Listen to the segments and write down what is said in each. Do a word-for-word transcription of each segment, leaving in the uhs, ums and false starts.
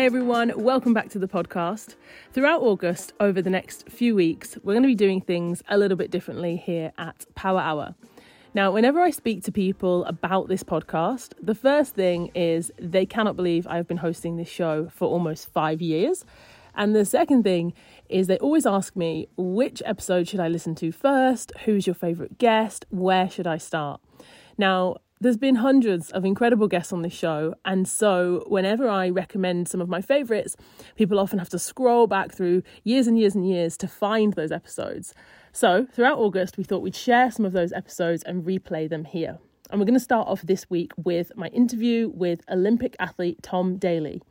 Hey everyone, welcome back to the podcast. Throughout August, over the next few weeks, we're going to be doing things a little bit differently here at Power Hour. Now, whenever I speak to people about this podcast, the first thing is they cannot believe I've been hosting this show for almost five years. And the second thing is they always ask me, which episode should I listen to first? Who's your favourite guest? Where should I start? Now, there's been hundreds of incredible guests on this show, and so whenever I recommend some of my favourites, people often have to scroll back through years and years and years to find those episodes. So throughout August, we thought we'd share some of those episodes and replay them here. And we're going to start off this week with my interview with Olympic athlete Tom Daley.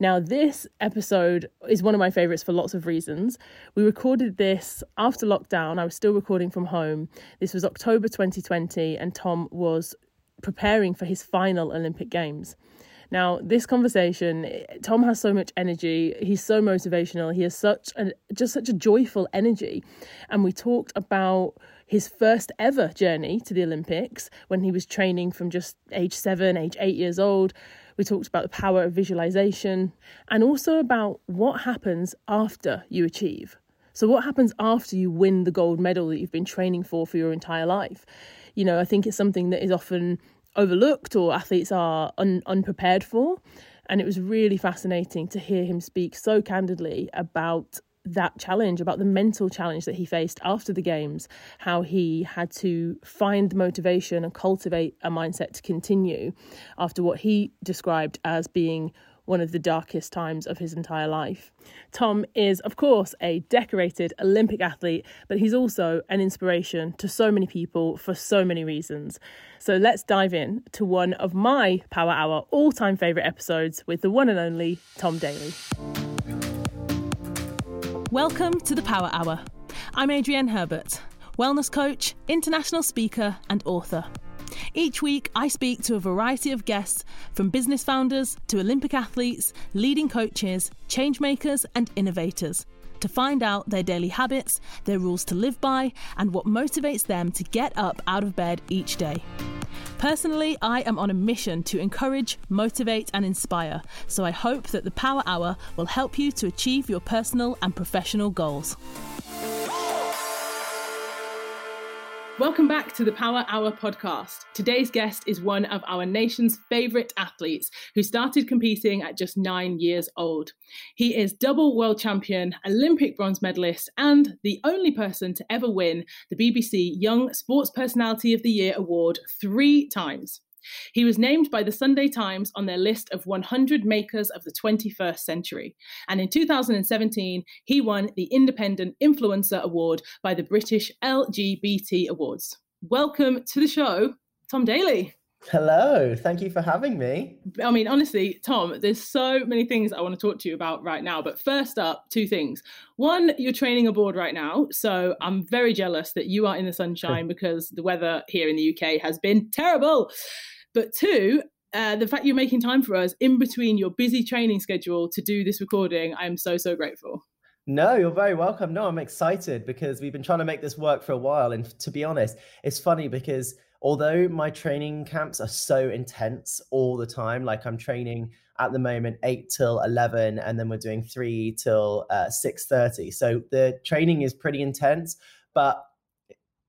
Now, this episode is one of my favourites for lots of reasons. We recorded this after lockdown. I was still recording from home. This was October twenty twenty, and Tom was preparing for his final Olympic Games. Now, this conversation, Tom has so much energy. He's so motivational. He has such a, just such a joyful energy. And we talked about his first ever journey to the Olympics when he was training from just age seven, age eight years old. We talked about the power of visualization and also about what happens after you achieve. So what happens after you win the gold medal that you've been training for for your entire life? You know, I think it's something that is often overlooked or athletes are un- unprepared for. And it was really fascinating to hear him speak so candidly about that challenge, about the mental challenge that he faced after the Games, how he had to find the motivation and cultivate a mindset to continue after what he described as being one of the darkest times of his entire life. Tom is, of course, a decorated Olympic athlete, but he's also an inspiration to so many people for so many reasons. So let's dive in to one of my Power Hour all-time favourite episodes with the one and only Tom Daley. Welcome to the Power Hour. I'm Adrienne Herbert, wellness coach, international speaker and author. Each week, I speak to a variety of guests, from business founders to Olympic athletes, leading coaches, changemakers and innovators, to find out their daily habits, their rules to live by, and what motivates them to get up out of bed each day. Personally, I am on a mission to encourage, motivate and inspire, so I hope that the Power Hour will help you to achieve your personal and professional goals. Welcome back to the Power Hour podcast. Today's guest is one of our nation's favourite athletes who started competing at just nine years old. He is double world champion, Olympic bronze medalist, and the only person to ever win the B B C Young Sports Personality of the Year award three times. He was named by the Sunday Times on their list of one hundred makers of the twenty-first century. And in two thousand seventeen, he won the Independent Influencer Award by the British L G B T Awards. Welcome to the show, Tom Daley. Hello, thank you for having me. I mean, honestly, Tom, there's so many things I want to talk to you about right now. But first up, two things. One, you're training abroad right now. So I'm very jealous that you are in the sunshine because the weather here in the U K has been terrible. But two, uh, the fact you're making time for us in between your busy training schedule to do this recording, I am so, so grateful. No, you're very welcome. No, I'm excited because we've been trying to make this work for a while. And to be honest, it's funny because although my training camps are so intense all the time, like I'm training at the moment eight till eleven, and then we're doing three till six thirty. So the training is pretty intense, but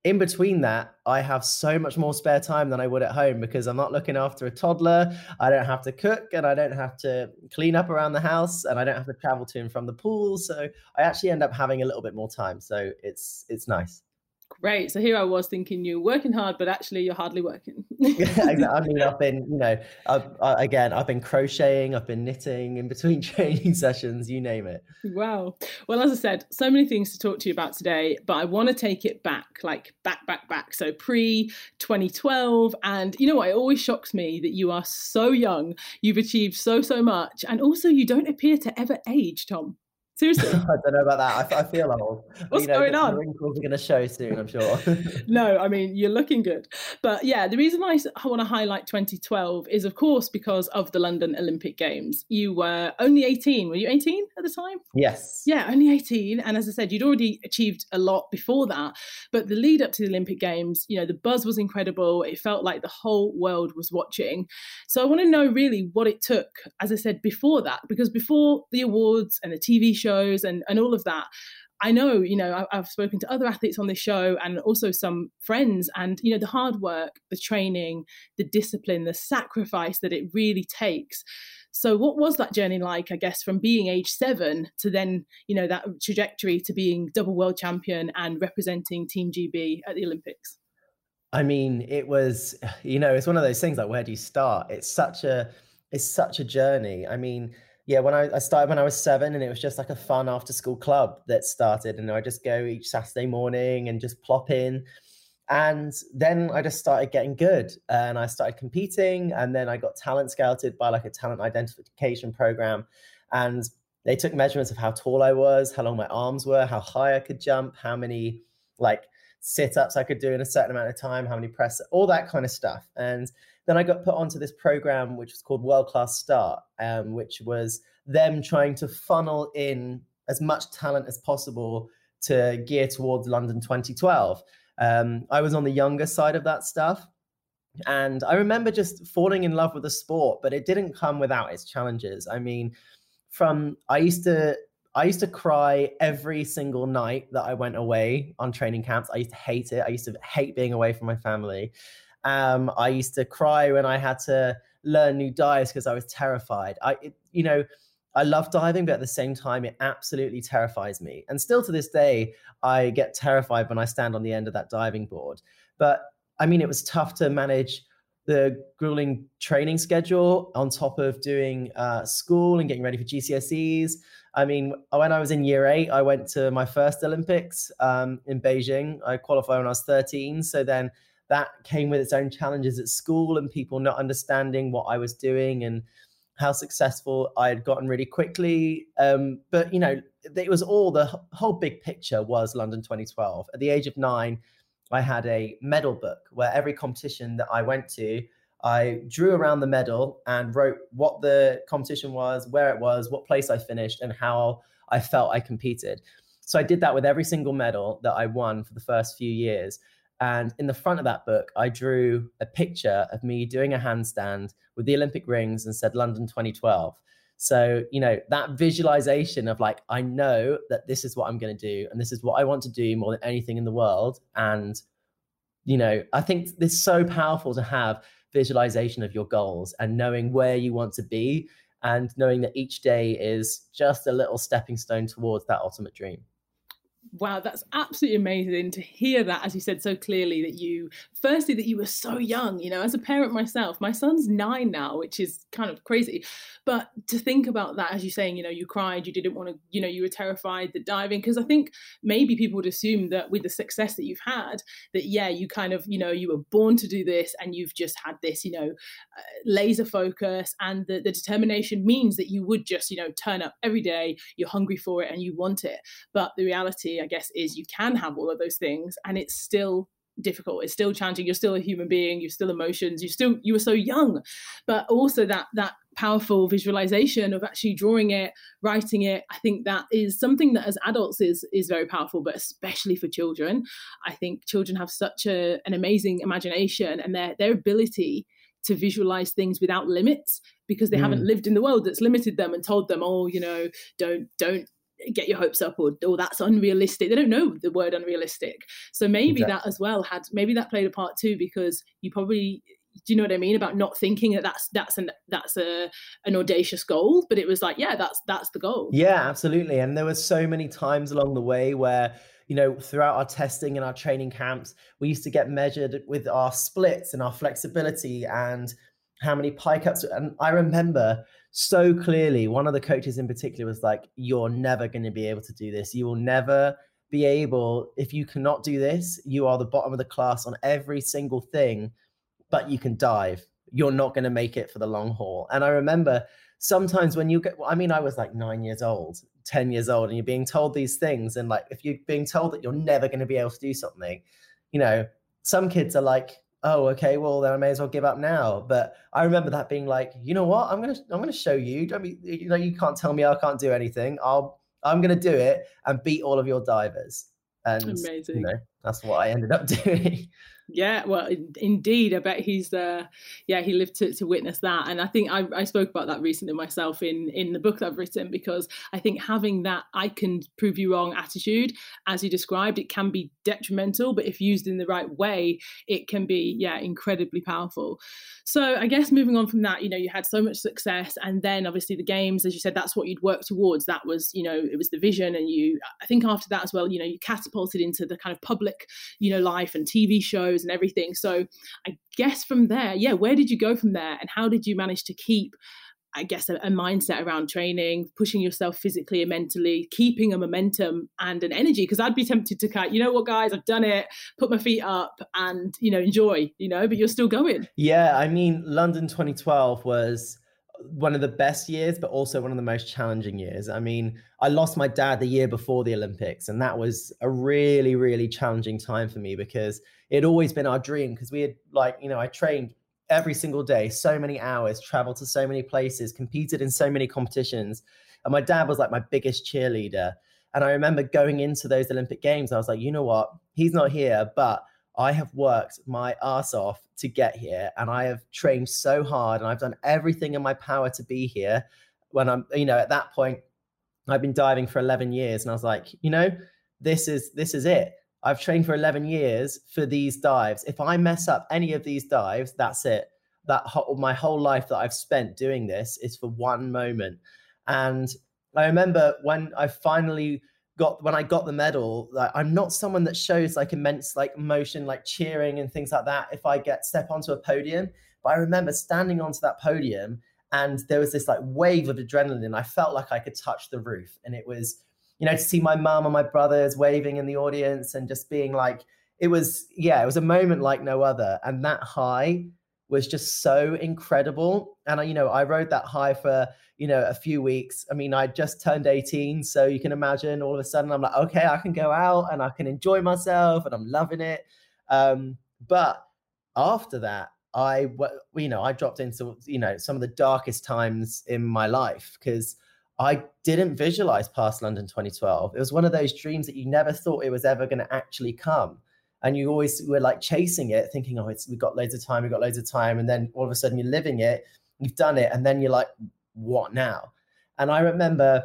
in between that, I have so much more spare time than I would at home because I'm not looking after a toddler. I don't have to cook and I don't have to clean up around the house and I don't have to travel to and from the pool. So I actually end up having a little bit more time. So it's it's nice. Great. So here I was thinking you're working hard, but actually you're hardly working. I mean, I've been, you know, I've, I, again, I've been crocheting, I've been knitting in between training sessions, you name it. Wow. Well, as I said, so many things to talk to you about today, but I want to take it back, like back, back, back. So pre twenty twelve. And you know what? It always shocks me that you are so young. You've achieved so, so much. And also you don't appear to ever age, Tom. Seriously? I don't know about that. I, I feel old. What's you know, going on? The wrinkles are going to show soon, I'm sure. No, I mean, you're looking good. But yeah, the reason I, I want to highlight twenty twelve is, of course, because of the London Olympic Games. You were only eighteen. Were you eighteen at the time? Yes. Yeah, only eighteen. And as I said, you'd already achieved a lot before that. But the lead up to the Olympic Games, you know, the buzz was incredible. It felt like the whole world was watching. So I want to know really what it took, as I said, before that, because before the awards and the T V show, shows and, and all of that. I know, you know, I, I've spoken to other athletes on this show and also some friends, and, you know, the hard work, the training, the discipline, the sacrifice that it really takes. So what was that journey like, I guess, from being age seven to then, you know, that trajectory to being double world champion and representing Team G B at the Olympics? I mean, it was, you know, it's one of those things like, where do you start? It's such a, it's such a journey. I mean, yeah, when I, I started when I was seven, and it was just like a fun after school club that started, and I just go each Saturday morning and just plop in. And then I just started getting good and I started competing, and then I got talent scouted by like a talent identification program, and they took measurements of how tall I was, how long my arms were, how high I could jump, how many like sit-ups I could do in a certain amount of time, how many press, all that kind of stuff. And then I got put onto this program, which was called World Class Start, um, which was them trying to funnel in as much talent as possible to gear towards London twenty twelve. Um, I was on the younger side of that stuff. And I remember just falling in love with the sport, but it didn't come without its challenges. I mean, from I used to I used to cry every single night that I went away on training camps. I used to hate it. I used to hate being away from my family. Um, I used to cry when I had to learn new dives because I was terrified. I, it, you know, I love diving, but at the same time, it absolutely terrifies me. And still to this day, I get terrified when I stand on the end of that diving board. But I mean, it was tough to manage the grueling training schedule on top of doing uh, school and getting ready for G C S Es. I mean, when I was in year eight, I went to my first Olympics um, in Beijing. I qualified when I was thirteen. So then that came with its own challenges at school and people not understanding what I was doing and how successful I had gotten really quickly. Um, but, you know, it was all the whole big picture was London twenty twelve. At the age of nine, I had a medal book where every competition that I went to, I drew around the medal and wrote what the competition was, where it was, what place I finished, and how I felt I competed. So I did that with every single medal that I won for the first few years. And in the front of that book, I drew a picture of me doing a handstand with the Olympic rings and said London twenty twelve. So, you know, that visualization of like, I know that this is what I'm going to do and this is what I want to do more than anything in the world. And, you know, I think it's so powerful to have visualization of your goals and knowing where you want to be and knowing that each day is just a little stepping stone towards that ultimate dream. Wow, that's absolutely amazing to hear that, as you said so clearly, that you, firstly, that you were so young, you know, as a parent myself, my son's nine now, which is kind of crazy. But to think about that, as you're saying, you know, you cried, you didn't want to, you know, you were terrified the diving, because I think maybe people would assume that with the success that you've had, that, yeah, you kind of, you know, you were born to do this and you've just had this, you know, uh, laser focus and the, the determination means that you would just, you know, turn up every day, you're hungry for it and you want it. But the reality, I guess, is you can have all of those things and it's still difficult, it's still challenging, you're still a human being, you're still emotions, you still you were so young. But also that that powerful visualization of actually drawing it, writing it, I think that is something that as adults is is very powerful, but especially for children. I think children have such a an amazing imagination and their their ability to visualize things without limits, because they mm. haven't lived in the world that's limited them and told them, oh, you know, don't don't get your hopes up, or oh, that's unrealistic. They don't know the word unrealistic. So maybe exactly. that as well had, maybe that played a part too, because you probably, do you know what I mean? About not thinking that that's, that's an, that's a, an audacious goal, but it was like, yeah, that's, that's the goal. Yeah, absolutely. And there were so many times along the way where, you know, throughout our testing and our training camps, we used to get measured with our splits and our flexibility and how many pike ups. And I remember so clearly, one of the coaches in particular was like, you're never going to be able to do this. You will never be able, if you cannot do this, you are the bottom of the class on every single thing, but you can dive. you're not going to make it for the long haul. And I remember sometimes when you get, I mean, I was like nine years old, ten years old, and you're being told these things. And like, if you're being told that you're never going to be able to do something, you know, some kids are like, oh, okay, well then I may as well give up now. But I remember that being like, you know what, I'm going to, I'm going to show you, don't be, you know, you can't tell me I can't do anything. I'll, I'm going to do it and beat all of your divers. And amazing. You know, that's what I ended up doing. Yeah, well, indeed. I bet he's, uh, yeah, he lived to, to witness that. And I think I, I spoke about that recently myself in, in the book that I've written, because I think having that I can prove you wrong attitude, as you described, it can be detrimental, but if used in the right way, it can be, yeah, incredibly powerful. So I guess moving on from that, you know, you had so much success, and then obviously the games, as you said, that's what you'd worked towards. That was, you know, it was the vision. And you, I think after that as well, you know, you catapulted into the kind of public, you know, life and T V shows and everything. So I guess from there, yeah, where did you go from there, and how did you manage to keep, I guess, a, a mindset around training, pushing yourself physically and mentally, keeping a momentum and an energy? Because I'd be tempted to kind of, you know what, guys, I've done it, put my feet up and, you know, enjoy, you know, but you're still going. Yeah, I mean, London twenty twelve was one of the best years, but also one of the most challenging years. I mean, I lost my dad the year before the Olympics, and that was a really, really challenging time for me, because it had always been our dream, because we had, like, you know, I trained every single day, so many hours, traveled to so many places, competed in so many competitions. And my dad was like my biggest cheerleader. And I remember going into those Olympic Games, I was like, you know what, he's not here, but I have worked my ass off to get here, and I have trained so hard, and I've done everything in my power to be here. When I'm, you know, at that point, I've been diving for eleven years, and I was like, you know, this is, this is it. I've trained for eleven years for these dives. If I mess up any of these dives, that's it. That whole, my whole life that I've spent doing this is for one moment. And I remember when I finally got, when I got the medal, like, I'm not someone that shows like immense like emotion, like cheering and things like that if I get step onto a podium. But I remember standing onto that podium, and there was this like wave of adrenaline. I felt like I could touch the roof. And it was, you know, to see my mum and my brothers waving in the audience and just being like, it was, yeah, it was a moment like no other. And that high was just so incredible. And I, you know, I rode that high for, you know, a few weeks. I mean, I just turned eighteen. So you can imagine all of a sudden I'm like, okay, I can go out and I can enjoy myself and I'm loving it. Um, but after that, I, you know, I dropped into, you know, some of the darkest times in my life, because I didn't visualize past London twenty twelve. It was one of those dreams that you never thought it was ever going to actually come. And you always were like chasing it, thinking, oh, it's, we've got loads of time, we've got loads of time. And then all of a sudden you're living it, you've done it. And then you're like, what now? And I remember,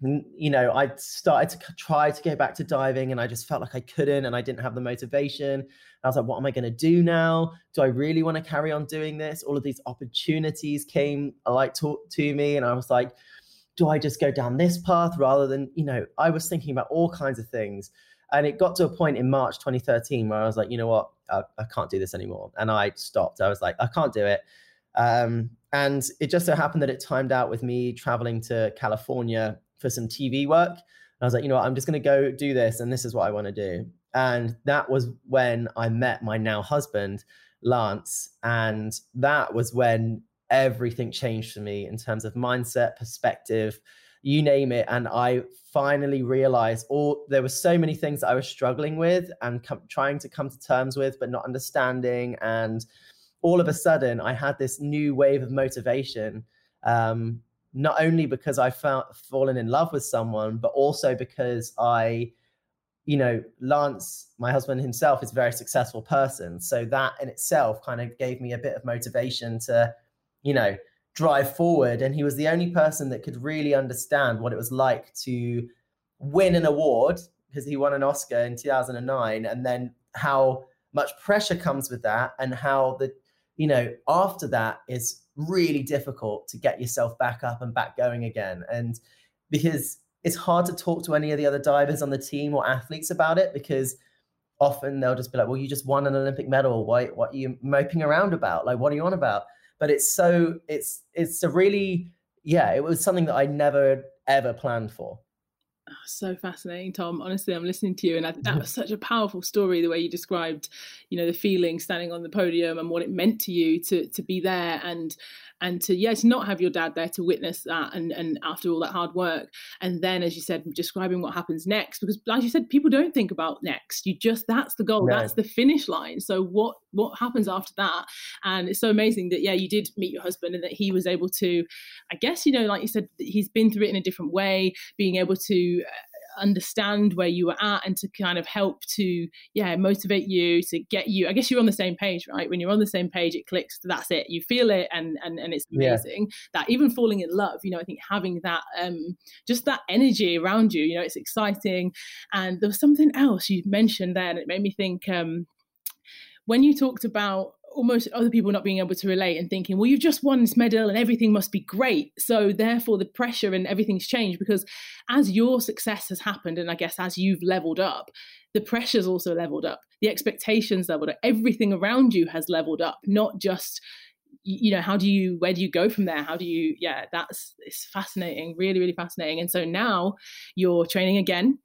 you know, I started to try to go back to diving, and I just felt like I couldn't, and I didn't have the motivation. And I was like, what am I going to do now? Do I really want to carry on doing this? All of these opportunities came like to, to me. And I was like, do I just go down this path rather than, you know, I was thinking about all kinds of things. And it got to a point in March twenty thirteen where I was like, you know what, I, I can't do this anymore. And I stopped. I was like, I can't do it. Um, and it just so happened that it timed out with me traveling to California for some T V work. And I was like, you know what, I'm just going to go do this. And this is what I want to do. And that was when I met my now husband, Lance. And that was when everything changed for me in terms of mindset, perspective, you name it. And I finally realized all there were so many things that I was struggling with and com- trying to come to terms with, but not understanding. And all of a sudden I had this new wave of motivation, um, not only because I felt fallen in love with someone, but also because I, you know, Lance, my husband himself, is a very successful person. So that in itself kind of gave me a bit of motivation to, you know, drive forward. And he was the only person that could really understand what it was like to win an award, because he won an Oscar in two thousand nine, and then how much pressure comes with that, and how the, you know, after that is really difficult to get yourself back up and back going again. And because it's hard to talk to any of the other divers on the team or athletes about it, because often they'll just be like, well, you just won an Olympic medal. Why, what are you moping around about? Like, what are you on about? But it's so, it's, it's a really, yeah, it was something that I never, ever planned for. was so fascinating, Tom. Honestly, I'm listening to you, and I, that was such a powerful story, the way you described, you know, the feeling standing on the podium and what it meant to you to to be there and and to, yeah, to not have your dad there to witness that and, and after all that hard work. And then, as you said, describing what happens next, because as you said, people don't think about next. You just, that's the goal, no. That's the finish line. So what, what happens after that? And it's so amazing that, yeah, you did meet your husband and that he was able to, I guess, you know, like you said, he's been through it in a different way, being able to understand where you were at and to kind of help to, yeah, motivate you, to get you, I guess you're on the same page, right? When you're on the same page, it clicks, that's it, you feel it, and and, and it's amazing. Yeah. That even falling in love, you know, I think having that um just that energy around you, you know, it's exciting. And there was something else you mentioned there, and it made me think, um when you talked about almost other people not being able to relate and thinking, well, you've just won this medal and everything must be great, so therefore the pressure and everything's changed, because as your success has happened, and I guess as you've leveled up, the pressure's also leveled up, the expectations leveled up, everything around you has leveled up, not just, you know, how do you, where do you go from there? How do you, yeah, that's, it's fascinating, really, really fascinating. And so now you're training again.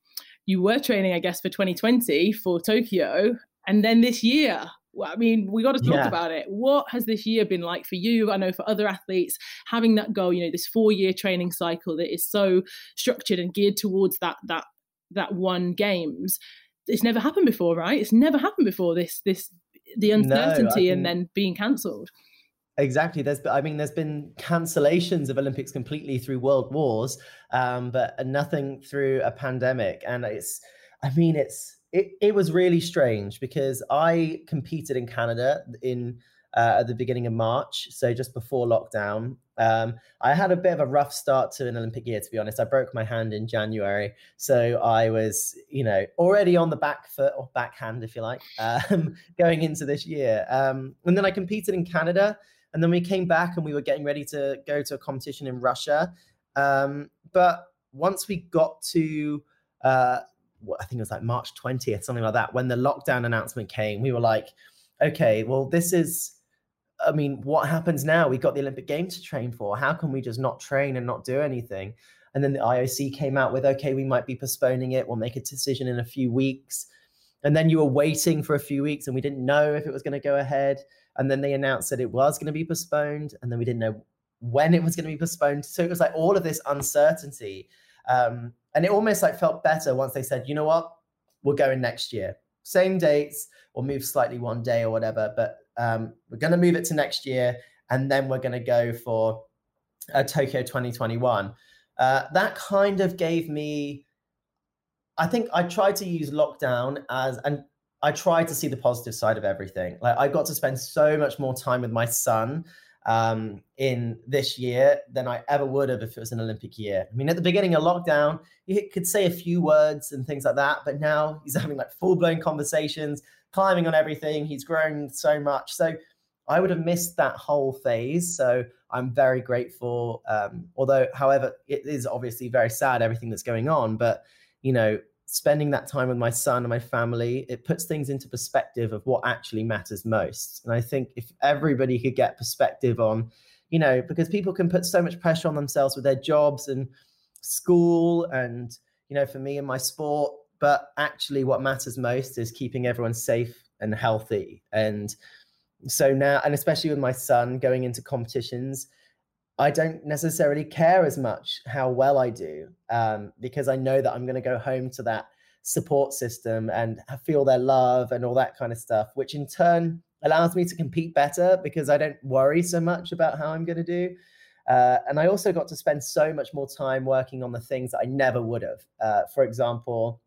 You were training, I guess, for twenty twenty for Tokyo. And then this year, well, I mean, we got to talk yeah. about it. What has this year been like for you? I know for other athletes, having that goal, you know, this four-year training cycle that is so structured and geared towards that that that one games. It's never happened before, right? It's never happened before. This this the uncertainty no, and then being cancelled. Exactly. There's, I mean, there's been cancellations of Olympics completely through world wars, um, but nothing through a pandemic. And it's, I mean, it's. It, it was really strange because I competed in Canada in uh, at the beginning of March, so just before lockdown. Um, I had a bit of a rough start to an Olympic year, to be honest. I broke my hand in January, so I was, you know, already on the back foot, or backhand, if you like, um, going into this year. Um, and then I competed in Canada, and then we came back and we were getting ready to go to a competition in Russia. Um, but once we got to... Uh, I think it was like March twentieth, something like that. When the lockdown announcement came, we were like, okay, well, this is, I mean, what happens now? We got the Olympic Games to train for. How can we just not train and not do anything? And then the I O C came out with, okay, we might be postponing it. We'll make a decision in a few weeks. And then you were waiting for a few weeks and we didn't know if it was going to go ahead. And then they announced that it was going to be postponed. And then we didn't know when it was going to be postponed. So it was like all of this uncertainty. Um, and it almost like felt better once they said, you know what, we're going next year, same dates, we'll move slightly one day or whatever, but um, we're going to move it to next year. And then we're going to go for uh, Tokyo twenty twenty-one. Uh, that kind of gave me, I think I tried to use lockdown as, and I tried to see the positive side of everything. Like I got to spend so much more time with my son um in this year than I ever would have if it was an Olympic year. I mean, at the beginning of lockdown, you could say a few words and things like that, but now he's having like full-blown conversations, climbing on everything. He's grown so much. So I would have missed that whole phase. So I'm very grateful. Um, although, however, it is obviously very sad, everything that's going on, but, you know, spending that time with my son and my family, it puts things into perspective of what actually matters most. And I think if everybody could get perspective on, you know, because people can put so much pressure on themselves with their jobs and school and, you know, for me and my sport, but actually what matters most is keeping everyone safe and healthy. And so now, and especially with my son going into competitions, I don't necessarily care as much how well I do, um, because I know that I'm going to go home to that support system and feel their love and all that kind of stuff, which in turn allows me to compete better because I don't worry so much about how I'm going to do. Uh, and I also got to spend so much more time working on the things that I never would have. Uh, for example,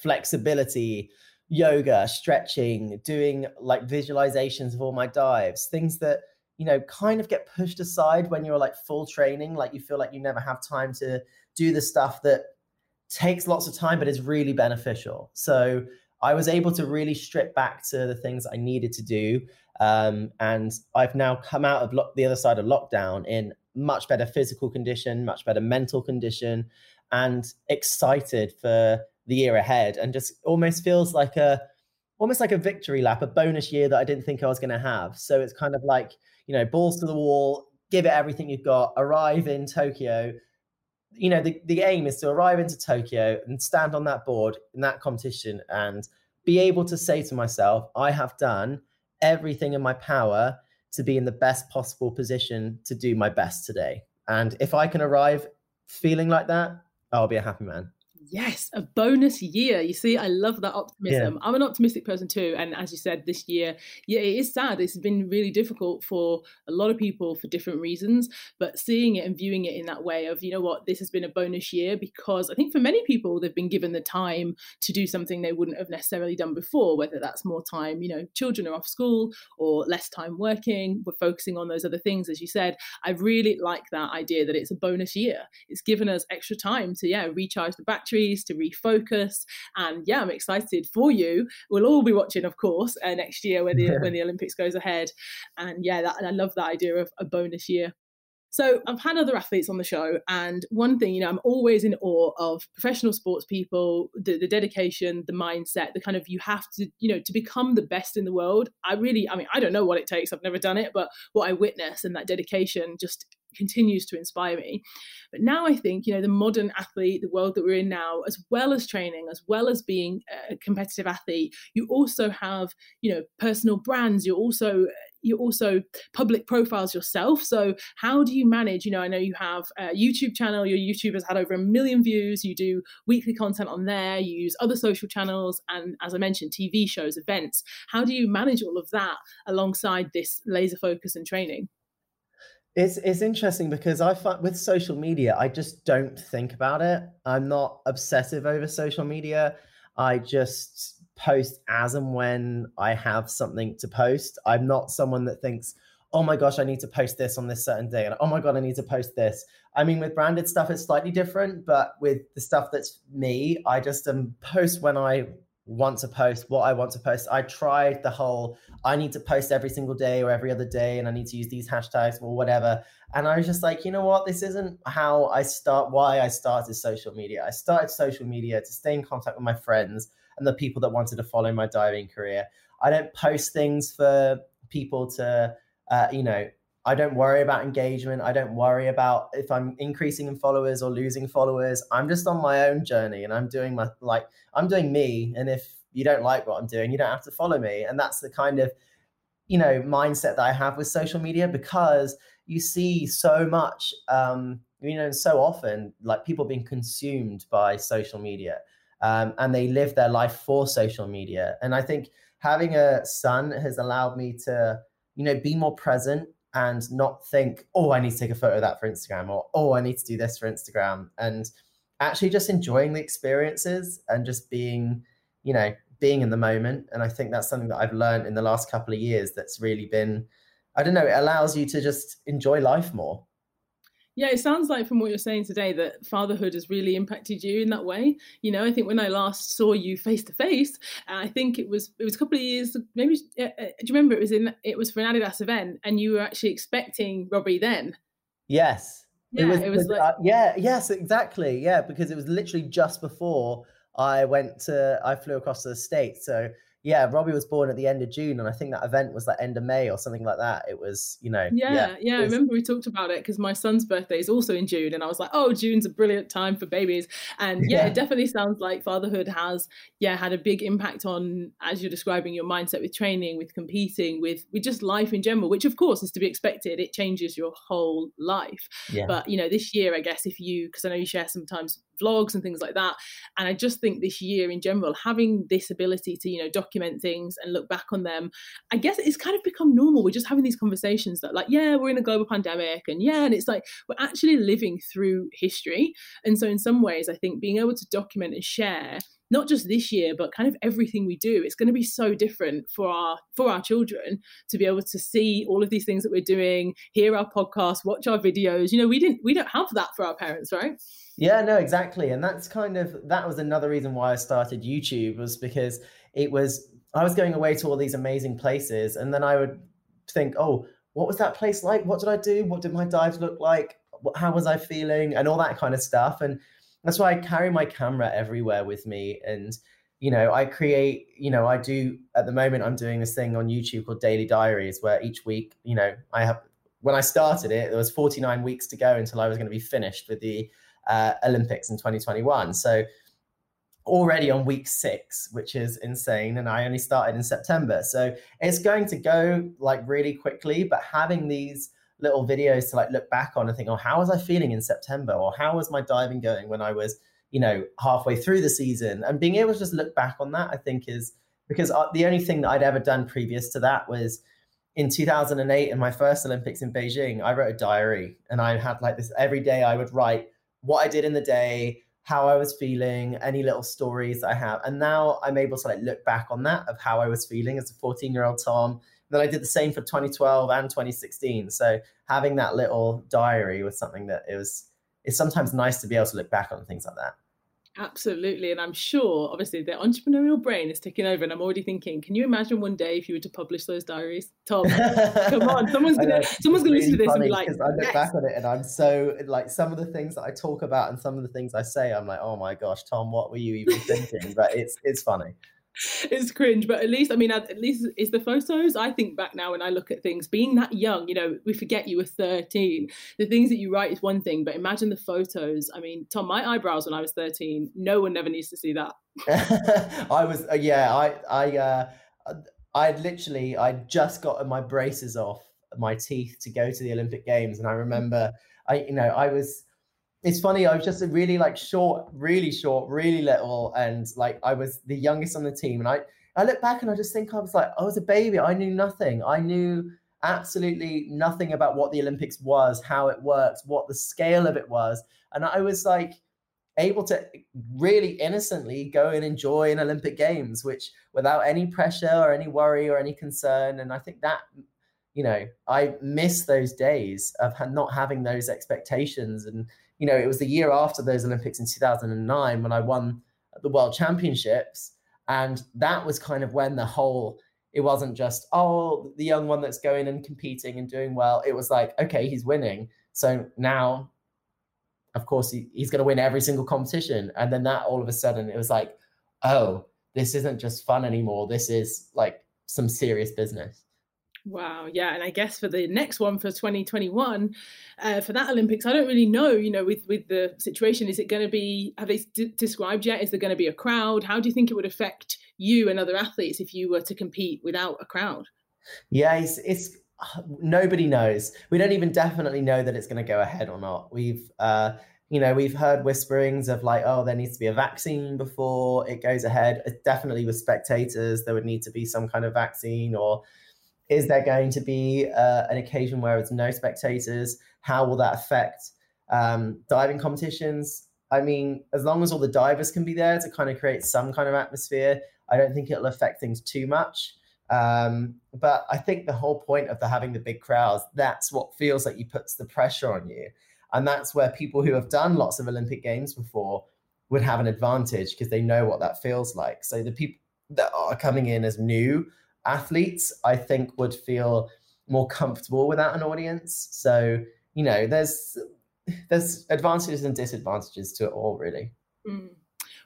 flexibility, yoga, stretching, doing like visualizations of all my dives, things that, you know, kind of get pushed aside when you're like full training, like you feel like you never have time to do the stuff that takes lots of time, but is really beneficial. So I was able to really strip back to the things I needed to do. Um, and I've now come out of lo- the other side of lockdown in much better physical condition, much better mental condition, and excited for the year ahead. And just almost feels like a, almost like a victory lap, a bonus year that I didn't think I was going to have. So it's kind of like, you know, balls to the wall, give it everything you've got, arrive in Tokyo, you know, the, the aim is to arrive into Tokyo and stand on that board in that competition and be able to say to myself, I have done everything in my power to be in the best possible position to do my best today. And if I can arrive feeling like that, I'll be a happy man. Yes, a bonus year. You see, I love that optimism. Yeah. I'm an optimistic person too. And as you said, this year, yeah, it is sad. It's been really difficult for a lot of people for different reasons. But seeing it and viewing it in that way of, you know what, this has been a bonus year, because I think for many people, they've been given the time to do something they wouldn't have necessarily done before, whether that's more time, you know, children are off school or less time working. We're focusing on those other things, as you said. I really like that idea that it's a bonus year. It's given us extra time to, yeah, recharge the battery, to refocus. And yeah, I'm excited for you. We'll all be watching, of course, uh, next year when the, yeah. when the Olympics goes ahead. And yeah, that, and I love that idea of a bonus year. So I've had other athletes on the show, and one thing, you know, I'm always in awe of professional sports people, the, the dedication, the mindset, the kind of, you have to, you know, to become the best in the world. I really, I mean, I don't know what it takes. I've never done it, but what I witness and that dedication just continues to inspire me. But now I think, you know, the modern athlete, the world that we're in now, as well as training, as well as being a competitive athlete, you also have, you know, personal brands. You're also, you also public profiles yourself. So how do you manage, you know, I know you have a YouTube channel, your YouTube has had over a million views, you do weekly content on there, you use other social channels, and as I mentioned, T V shows, events. How do you manage all of that alongside this laser focus and training? It's it's interesting because I find with social media, I just don't think about it. I'm not obsessive over social media. I just post as and when I have something to post. I'm not someone that thinks, oh my gosh, I need to post this on this certain day. And oh my God, I need to post this. I mean, with branded stuff, it's slightly different, but with the stuff that's me, I just um, post when I want to post what I want to post. I tried the whole, I need to post every single day or every other day, and I need to use these hashtags or whatever. And I was just like, you know what? This isn't how I start, why I started social media. I started social media to stay in contact with my friends and the people that wanted to follow my diving career. I don't post things for people to, uh, you know, I don't worry about engagement. I don't worry about if I'm increasing in followers or losing followers. I'm just on my own journey, and I'm doing my, like, I'm doing me. And if you don't like what I'm doing, you don't have to follow me. And that's the kind of, you know, mindset that I have with social media, because you see so much, um, you know, so often, like, people being consumed by social media, um, and they live their life for social media. And I think having a son has allowed me to, you know, be more present and not think, oh, I need to take a photo of that for Instagram, or, oh, I need to do this for Instagram. And actually just enjoying the experiences and just being, you know, being in the moment. And I think that's something that I've learned in the last couple of years that's really been, I don't know, it allows you to just enjoy life more. Yeah, it sounds like from what you're saying today that fatherhood has really impacted you in that way. You know, I think when I last saw you face to face, I think it was it was a couple of years, maybe, uh, do you remember it was in it was for an Adidas event, and you were actually expecting Robbie then? Yes. Yeah, it was, it was like... uh, yeah, yes, exactly. Yeah, because it was literally just before I went to, I flew across to the States. So yeah, Robbie was born at the end of June, and I think that event was like end of May or something like that. It was, you know. Yeah, yeah. yeah was... I remember we talked about it because my son's birthday is also in June, and I was like, oh, June's a brilliant time for babies. And yeah, yeah, it definitely sounds like fatherhood has, yeah, had a big impact on, as you're describing, your mindset with training, with competing, with, with just life in general, which of course is to be expected. It changes your whole life. Yeah. But, you know, this year, I guess, if you, because I know you share sometimes vlogs and things like that, and I just think this year in general, having this ability to, you know, document things and look back on them, I guess it's kind of become normal. We're just having these conversations that, like, yeah, we're in a global pandemic, and yeah, and it's like we're actually living through history. And so in some ways, I think being able to document and share not just this year, but kind of everything we do, it's going to be so different for our for our children to be able to see all of these things that we're doing, hear our podcasts, watch our videos. You know, we didn't we don't have that for our parents, right? Yeah, no, exactly. And that's kind of, that was another reason why I started YouTube, was because it was, I was going away to all these amazing places, and then I would think, oh, what was that place like? What did I do? What did my dives look like? How was I feeling? And all that kind of stuff. And that's why I carry my camera everywhere with me. And, you know, I create, you know, I do, at the moment, I'm doing this thing on YouTube called Daily Diaries, where each week, you know, I have, when I started it, there was forty-nine weeks to go until I was going to be finished with the uh, Olympics in twenty twenty-one. So already on week six, which is insane. And I only started in September. So it's going to go like really quickly, but having these little videos to like look back on and think, oh, how was I feeling in September? Or how was my diving going when I was, you know, halfway through the season? And being able to just look back on that, I think is, because the only thing that I'd ever done previous to that was in two thousand eight, in my first Olympics in Beijing, I wrote a diary, and I had like this every day I would write what I did in the day, how I was feeling, any little stories I have. And now I'm able to like look back on that of how I was feeling as a fourteen year old Tom. And then I did the same for twenty twelve and twenty sixteen. So having that little diary was something that it was, it's sometimes nice to be able to look back on things like that. Absolutely. And I'm sure, obviously, the entrepreneurial brain is taking over. And I'm already thinking, can you imagine one day if you were to publish those diaries? Tom, come on, someone's going to someone's going to listen to this and be like, I look yes. back on it and I'm so like, some of the things that I talk about and some of the things I say, I'm like, oh my gosh, Tom, what were you even thinking? But it's it's funny. It's cringe, but at least, I mean, at least it's the photos. I think back now when I look at things, being that young, you know, we forget you were thirteen. The things that you write is one thing, but imagine the photos. I mean, Tom, my eyebrows when I was thirteen, no one never needs to see that. I was, uh, yeah, I, I, uh, I literally, I just got my braces off my teeth to go to the Olympic Games. And I remember, I, you know, I was, it's funny, I was just a really like short, really short, really little. And like, I was the youngest on the team. And I, I look back and I just think I was like, I was a baby. I knew nothing. I knew absolutely nothing about what the Olympics was, how it works, what the scale of it was. And I was like able to really innocently go and enjoy an Olympic Games, which without any pressure or any worry or any concern. And I think that, you know, I miss those days of not having those expectations. And, you know, it was the year after those Olympics in two thousand nine when I won the World Championships. And that was kind of when the whole, it wasn't just, oh, the young one that's going and competing and doing well. It was like, okay, he's winning. So now, of course, he, he's going to win every single competition. And then that all of a sudden it was like, oh, this isn't just fun anymore. This is like some serious business. Wow. Yeah. And I guess for the next one for twenty twenty-one, uh, for that Olympics, I don't really know, you know, with, with the situation, is it going to be, have they d- described yet? Is there going to be a crowd? How do you think it would affect you and other athletes if you were to compete without a crowd? Yeah, it's, it's nobody knows. We don't even definitely know that it's going to go ahead or not. We've, uh, you know, we've heard whisperings of like, oh, there needs to be a vaccine before it goes ahead. Definitely with spectators, there would need to be some kind of vaccine. Or is there going to be uh, an occasion where it's no spectators? How will that affect um, diving competitions? I mean, as long as all the divers can be there to kind of create some kind of atmosphere, I don't think it'll affect things too much. Um, but I think the whole point of the having the big crowds, that's what feels like you puts the pressure on you. And that's where people who have done lots of Olympic Games before would have an advantage because they know what that feels like. So the people that are coming in as new athletes, I think, would feel more comfortable without an audience. So, you know, there's there's advantages and disadvantages to it all, really. Mm.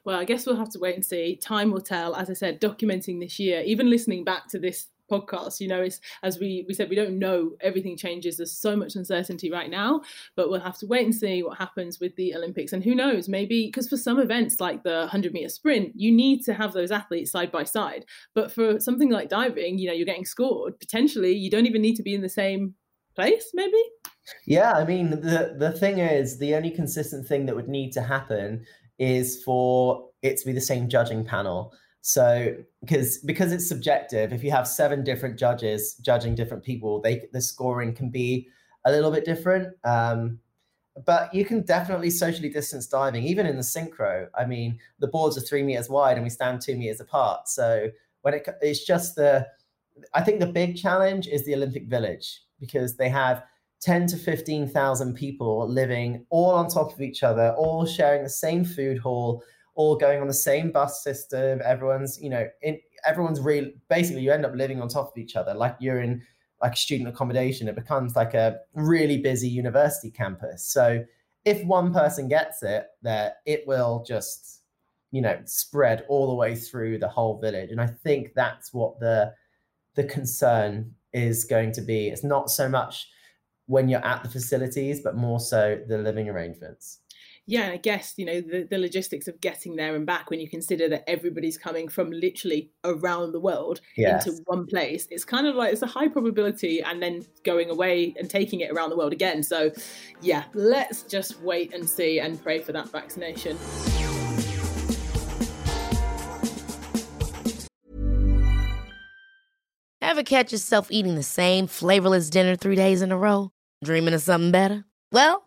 Well, I guess we'll have to wait and see. Time will tell. As I said, documenting this year, even listening back to this podcast, you know, it's, as we, we said, we don't know, everything changes. There's so much uncertainty right now, but we'll have to wait and see what happens with the Olympics. And who knows, maybe, because for some events like the one hundred meter sprint, you need to have those athletes side by side. But for something like diving, you know, you're getting scored. Potentially, you don't even need to be in the same place, maybe? Yeah, I mean, the, the thing is, the only consistent thing that would need to happen is for it to be the same judging panel. So because because it's subjective, if you have seven different judges judging different people, they the scoring can be a little bit different. Um, but you can definitely socially distance diving, even in the synchro. I mean, the boards are three meters wide and we stand two meters apart. So when it it's just the, I think the big challenge is the Olympic Village, because they have ten to fifteen thousand people living all on top of each other, all sharing the same food hall, all going on the same bus system. Everyone's, you know, in, everyone's real. Basically, you end up living on top of each other, like you're in like student accommodation. It becomes like a really busy university campus. So if one person gets it, that it will just, you know, spread all the way through the whole village. And I think that's what the the concern is going to be. It's not so much when you're at the facilities, but more so the living arrangements. yeah, I guess, you know, the, the logistics of getting there and back when you consider that everybody's coming from literally around the world yes. into one place, it's kind of like it's a high probability, and then going away and taking it around the world again. So yeah, let's just wait and see and pray for that vaccination. Ever catch yourself eating the same flavorless dinner three days in a row? Dreaming of something better? Well,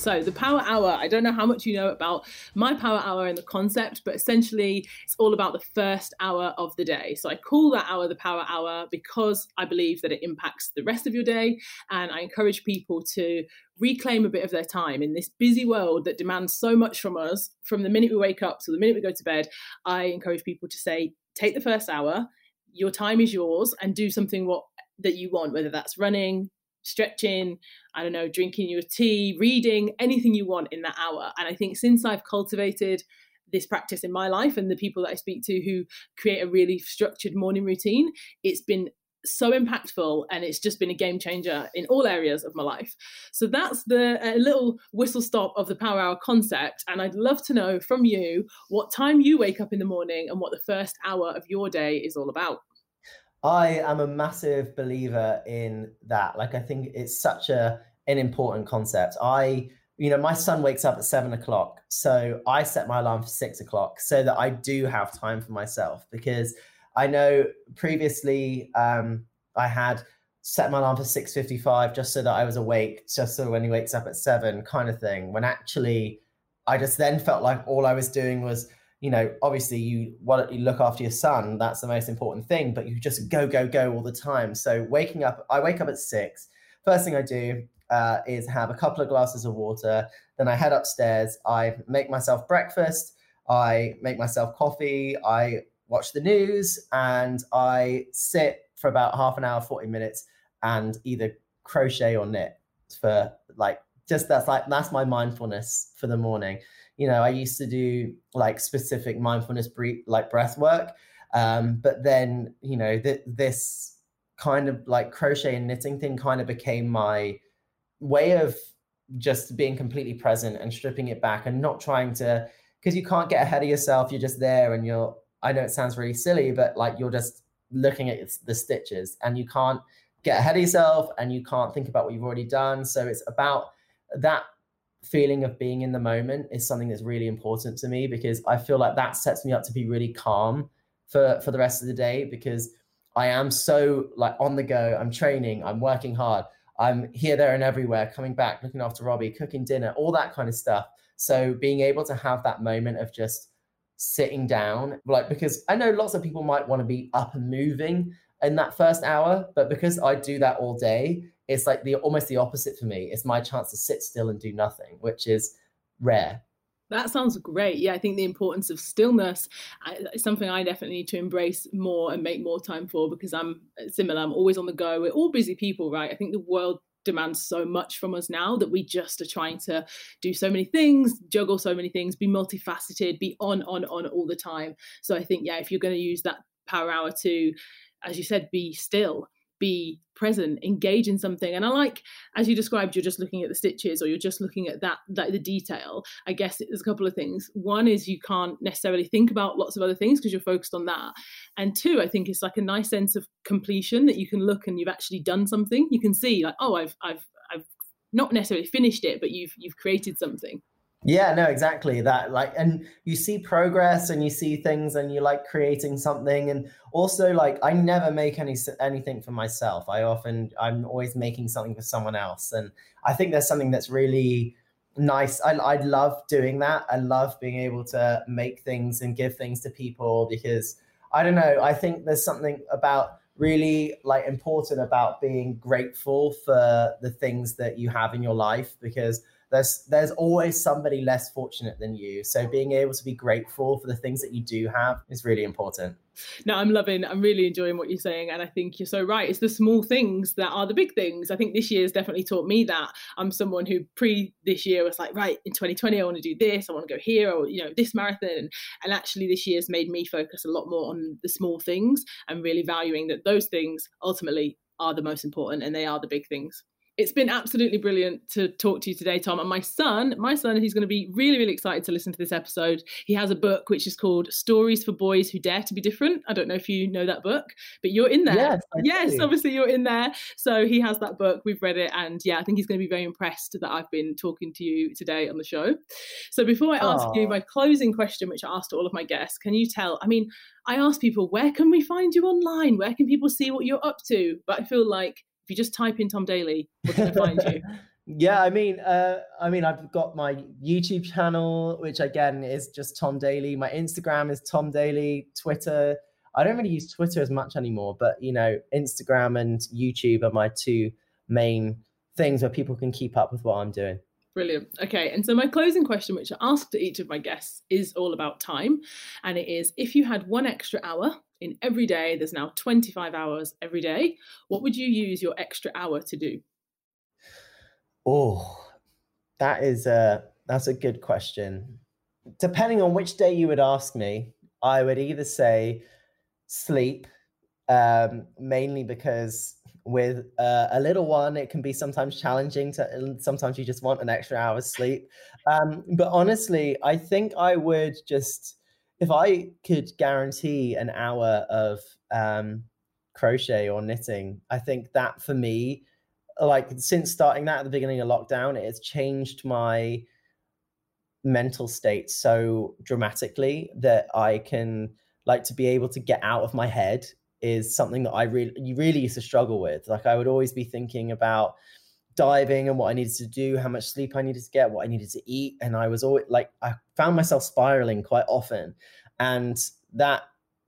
So the Power Hour, I don't know how much you know about my Power Hour and the concept, but essentially it's all about the first hour of the day. So I call that hour the Power Hour because I believe that it impacts the rest of your day. And I encourage people to reclaim a bit of their time in this busy world that demands so much from us. From the minute we wake up to the minute we go to bed, I encourage people to say, take the first hour, your time is yours, and do something what that you want, whether that's running, stretching, I don't know, drinking your tea, reading, anything you want in that hour. And I think since I've cultivated this practice in my life and the people that I speak to who create a really structured morning routine, it's been so impactful, and it's just been a game changer in all areas of my life. So that's the uh, little whistle stop of the Power Hour concept, and I'd love to know from you what time you wake up in the morning and what the first hour of your day is all about. I am a massive believer in that. Like, I think it's such a an important concept. I, you know, my son wakes up at seven o'clock. So I set my alarm for six o'clock so that I do have time for myself, because I know previously um, I had set my alarm for six fifty-five just so that I was awake, just so when he wakes up at seven kind of thing, when actually I just then felt like all I was doing was, you know, obviously you want you look after your son, that's the most important thing, but you just go, go, go all the time. So waking up, I wake up at six. First thing I do uh, is have a couple of glasses of water. Then I head upstairs. I make myself breakfast. I make myself coffee. I watch the news, and I sit for about half an hour, forty minutes, and either crochet or knit for like, just that's like, that's my mindfulness for the morning. You know, I used to do like specific mindfulness, breath, like breath work. Um, but then, you know, th- this kind of like crochet and knitting thing kind of became my way of just being completely present and stripping it back and not trying to, because you can't get ahead of yourself. You're just there, and you're, I know it sounds really silly, but like you're just looking at the stitches, and you can't get ahead of yourself, and you can't think about what you've already done. So it's about that feeling of being in the moment is something that's really important to me, because I feel like that sets me up to be really calm for, for the rest of the day, because I am so like on the go, I'm training, I'm working hard, I'm here, there and everywhere, coming back, looking after Robbie, cooking dinner, all that kind of stuff. So being able to have that moment of just sitting down, like, because I know lots of people might want to be up and moving in that first hour, but because I do that all day, it's like the almost the opposite for me. It's my chance to sit still and do nothing, which is rare. That sounds great. Yeah, I think the importance of stillness is something I definitely need to embrace more and make more time for, because I'm similar. I'm always on the go. We're all busy people, right? I think the world demands so much from us now that we just are trying to do so many things, juggle so many things, be multifaceted, be on, on, on all the time. So I think, yeah, if you're going to use that power hour to, as you said, be still, be present, engage in something. And I like, as you described, you're just looking at the stitches, or you're just looking at that, that the detail. I guess there's a couple of things. One is you can't necessarily think about lots of other things because you're focused on that. And two, I think it's like a nice sense of completion that you can look and you've actually done something. You can see like, oh, I've, I've, I've not necessarily finished it, but you've, you've created something. Yeah, no, exactly that. Like, and you see progress, and you see things, and you like creating something. And also, like, I never make any anything for myself. I often, I'm always making something for someone else. And I think there's something that's really nice. I, I love doing that. I love being able to make things and give things to people, because I don't know. I think there's something about really like important about being grateful for the things that you have in your life, because there's there's always somebody less fortunate than you. So being able to be grateful for the things that you do have is really important. No, I'm loving, I'm really enjoying what you're saying. And I think you're so right. It's the small things that are the big things. I think this year has definitely taught me that. I'm someone who pre this year was like, right, in twenty twenty, I want to do this. I want to go here, or, you know, this marathon. And, and actually this year has made me focus a lot more on the small things and really valuing that those things ultimately are the most important and they are the big things. It's been absolutely brilliant to talk to you today, Tom. And my son, my son, he's going to be really, really excited to listen to this episode. He has a book which is called Stories for Boys Who Dare to Be Different. I don't know if you know that book, but you're in there. Yes, yes, obviously you're in there. So he has that book. We've read it. And yeah, I think he's going to be very impressed that I've been talking to you today on the show. So before I ask Aww. you my closing question, which I asked to all of my guests, can you tell, I mean, I ask people, where can we find you online? Where can people see what you're up to? But I feel like, if you just type in Tom Daley, we're going to find you. Yeah, I mean, uh, I mean, I've got my YouTube channel, which again is just Tom Daley. My Instagram is Tom Daley. Twitter, I don't really use Twitter as much anymore, but you know, Instagram and YouTube are my two main things where people can keep up with what I'm doing. Brilliant. Okay. And so my closing question, which I asked to each of my guests, is all about time. And it is, if you had one extra hour in every day, there's now twenty-five hours every day, what would you use your extra hour to do? Oh, that is a, that's a good question. Depending on which day you would ask me, I would either say sleep, um, mainly because with uh, a little one, it can be sometimes challenging to, and sometimes you just want an extra hour's sleep. Um, but honestly, I think I would just, if I could guarantee an hour of um, crochet or knitting, I think that for me, like since starting that at the beginning of lockdown, it has changed my mental state so dramatically that I can like to be able to get out of my head is something that I really, you really used to struggle with. Like I would always be thinking about diving and what I needed to do, how much sleep I needed to get, what I needed to eat. And I was always like, I found myself spiraling quite often. And that,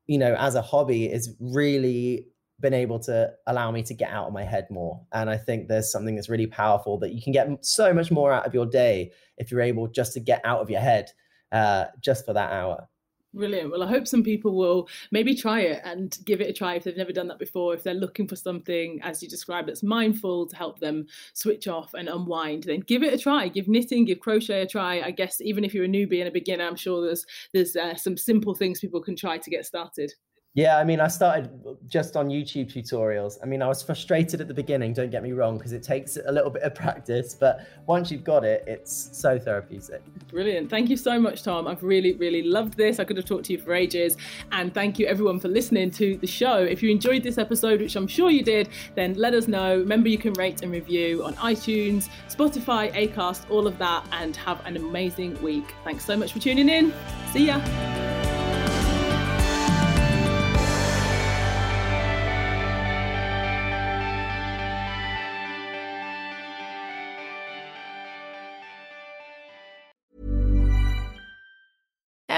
you know, as a hobby has really been able to allow me to get out of my head more. And I think there's something that's really powerful that you can get so much more out of your day if you're able just to get out of your head uh, just for that hour. Brilliant. Well, I hope some people will maybe try it and give it a try if they've never done that before. If they're looking for something, as you described, that's mindful to help them switch off and unwind, then give it a try. Give knitting, give crochet a try. I guess even if you're a newbie and a beginner, I'm sure there's there's uh, some simple things people can try to get started. Yeah, I mean, I started just on YouTube tutorials. I mean, I was frustrated at the beginning, don't get me wrong, because it takes a little bit of practice, but once you've got it, it's so therapeutic. Brilliant. Thank you so much, Tom. I've really, really loved this. I could have talked to you for ages. And thank you everyone for listening to the show. If you enjoyed this episode, which I'm sure you did, then let us know. Remember, you can rate and review on iTunes, Spotify, Acast, all of that, and have an amazing week. Thanks so much for tuning in. See ya.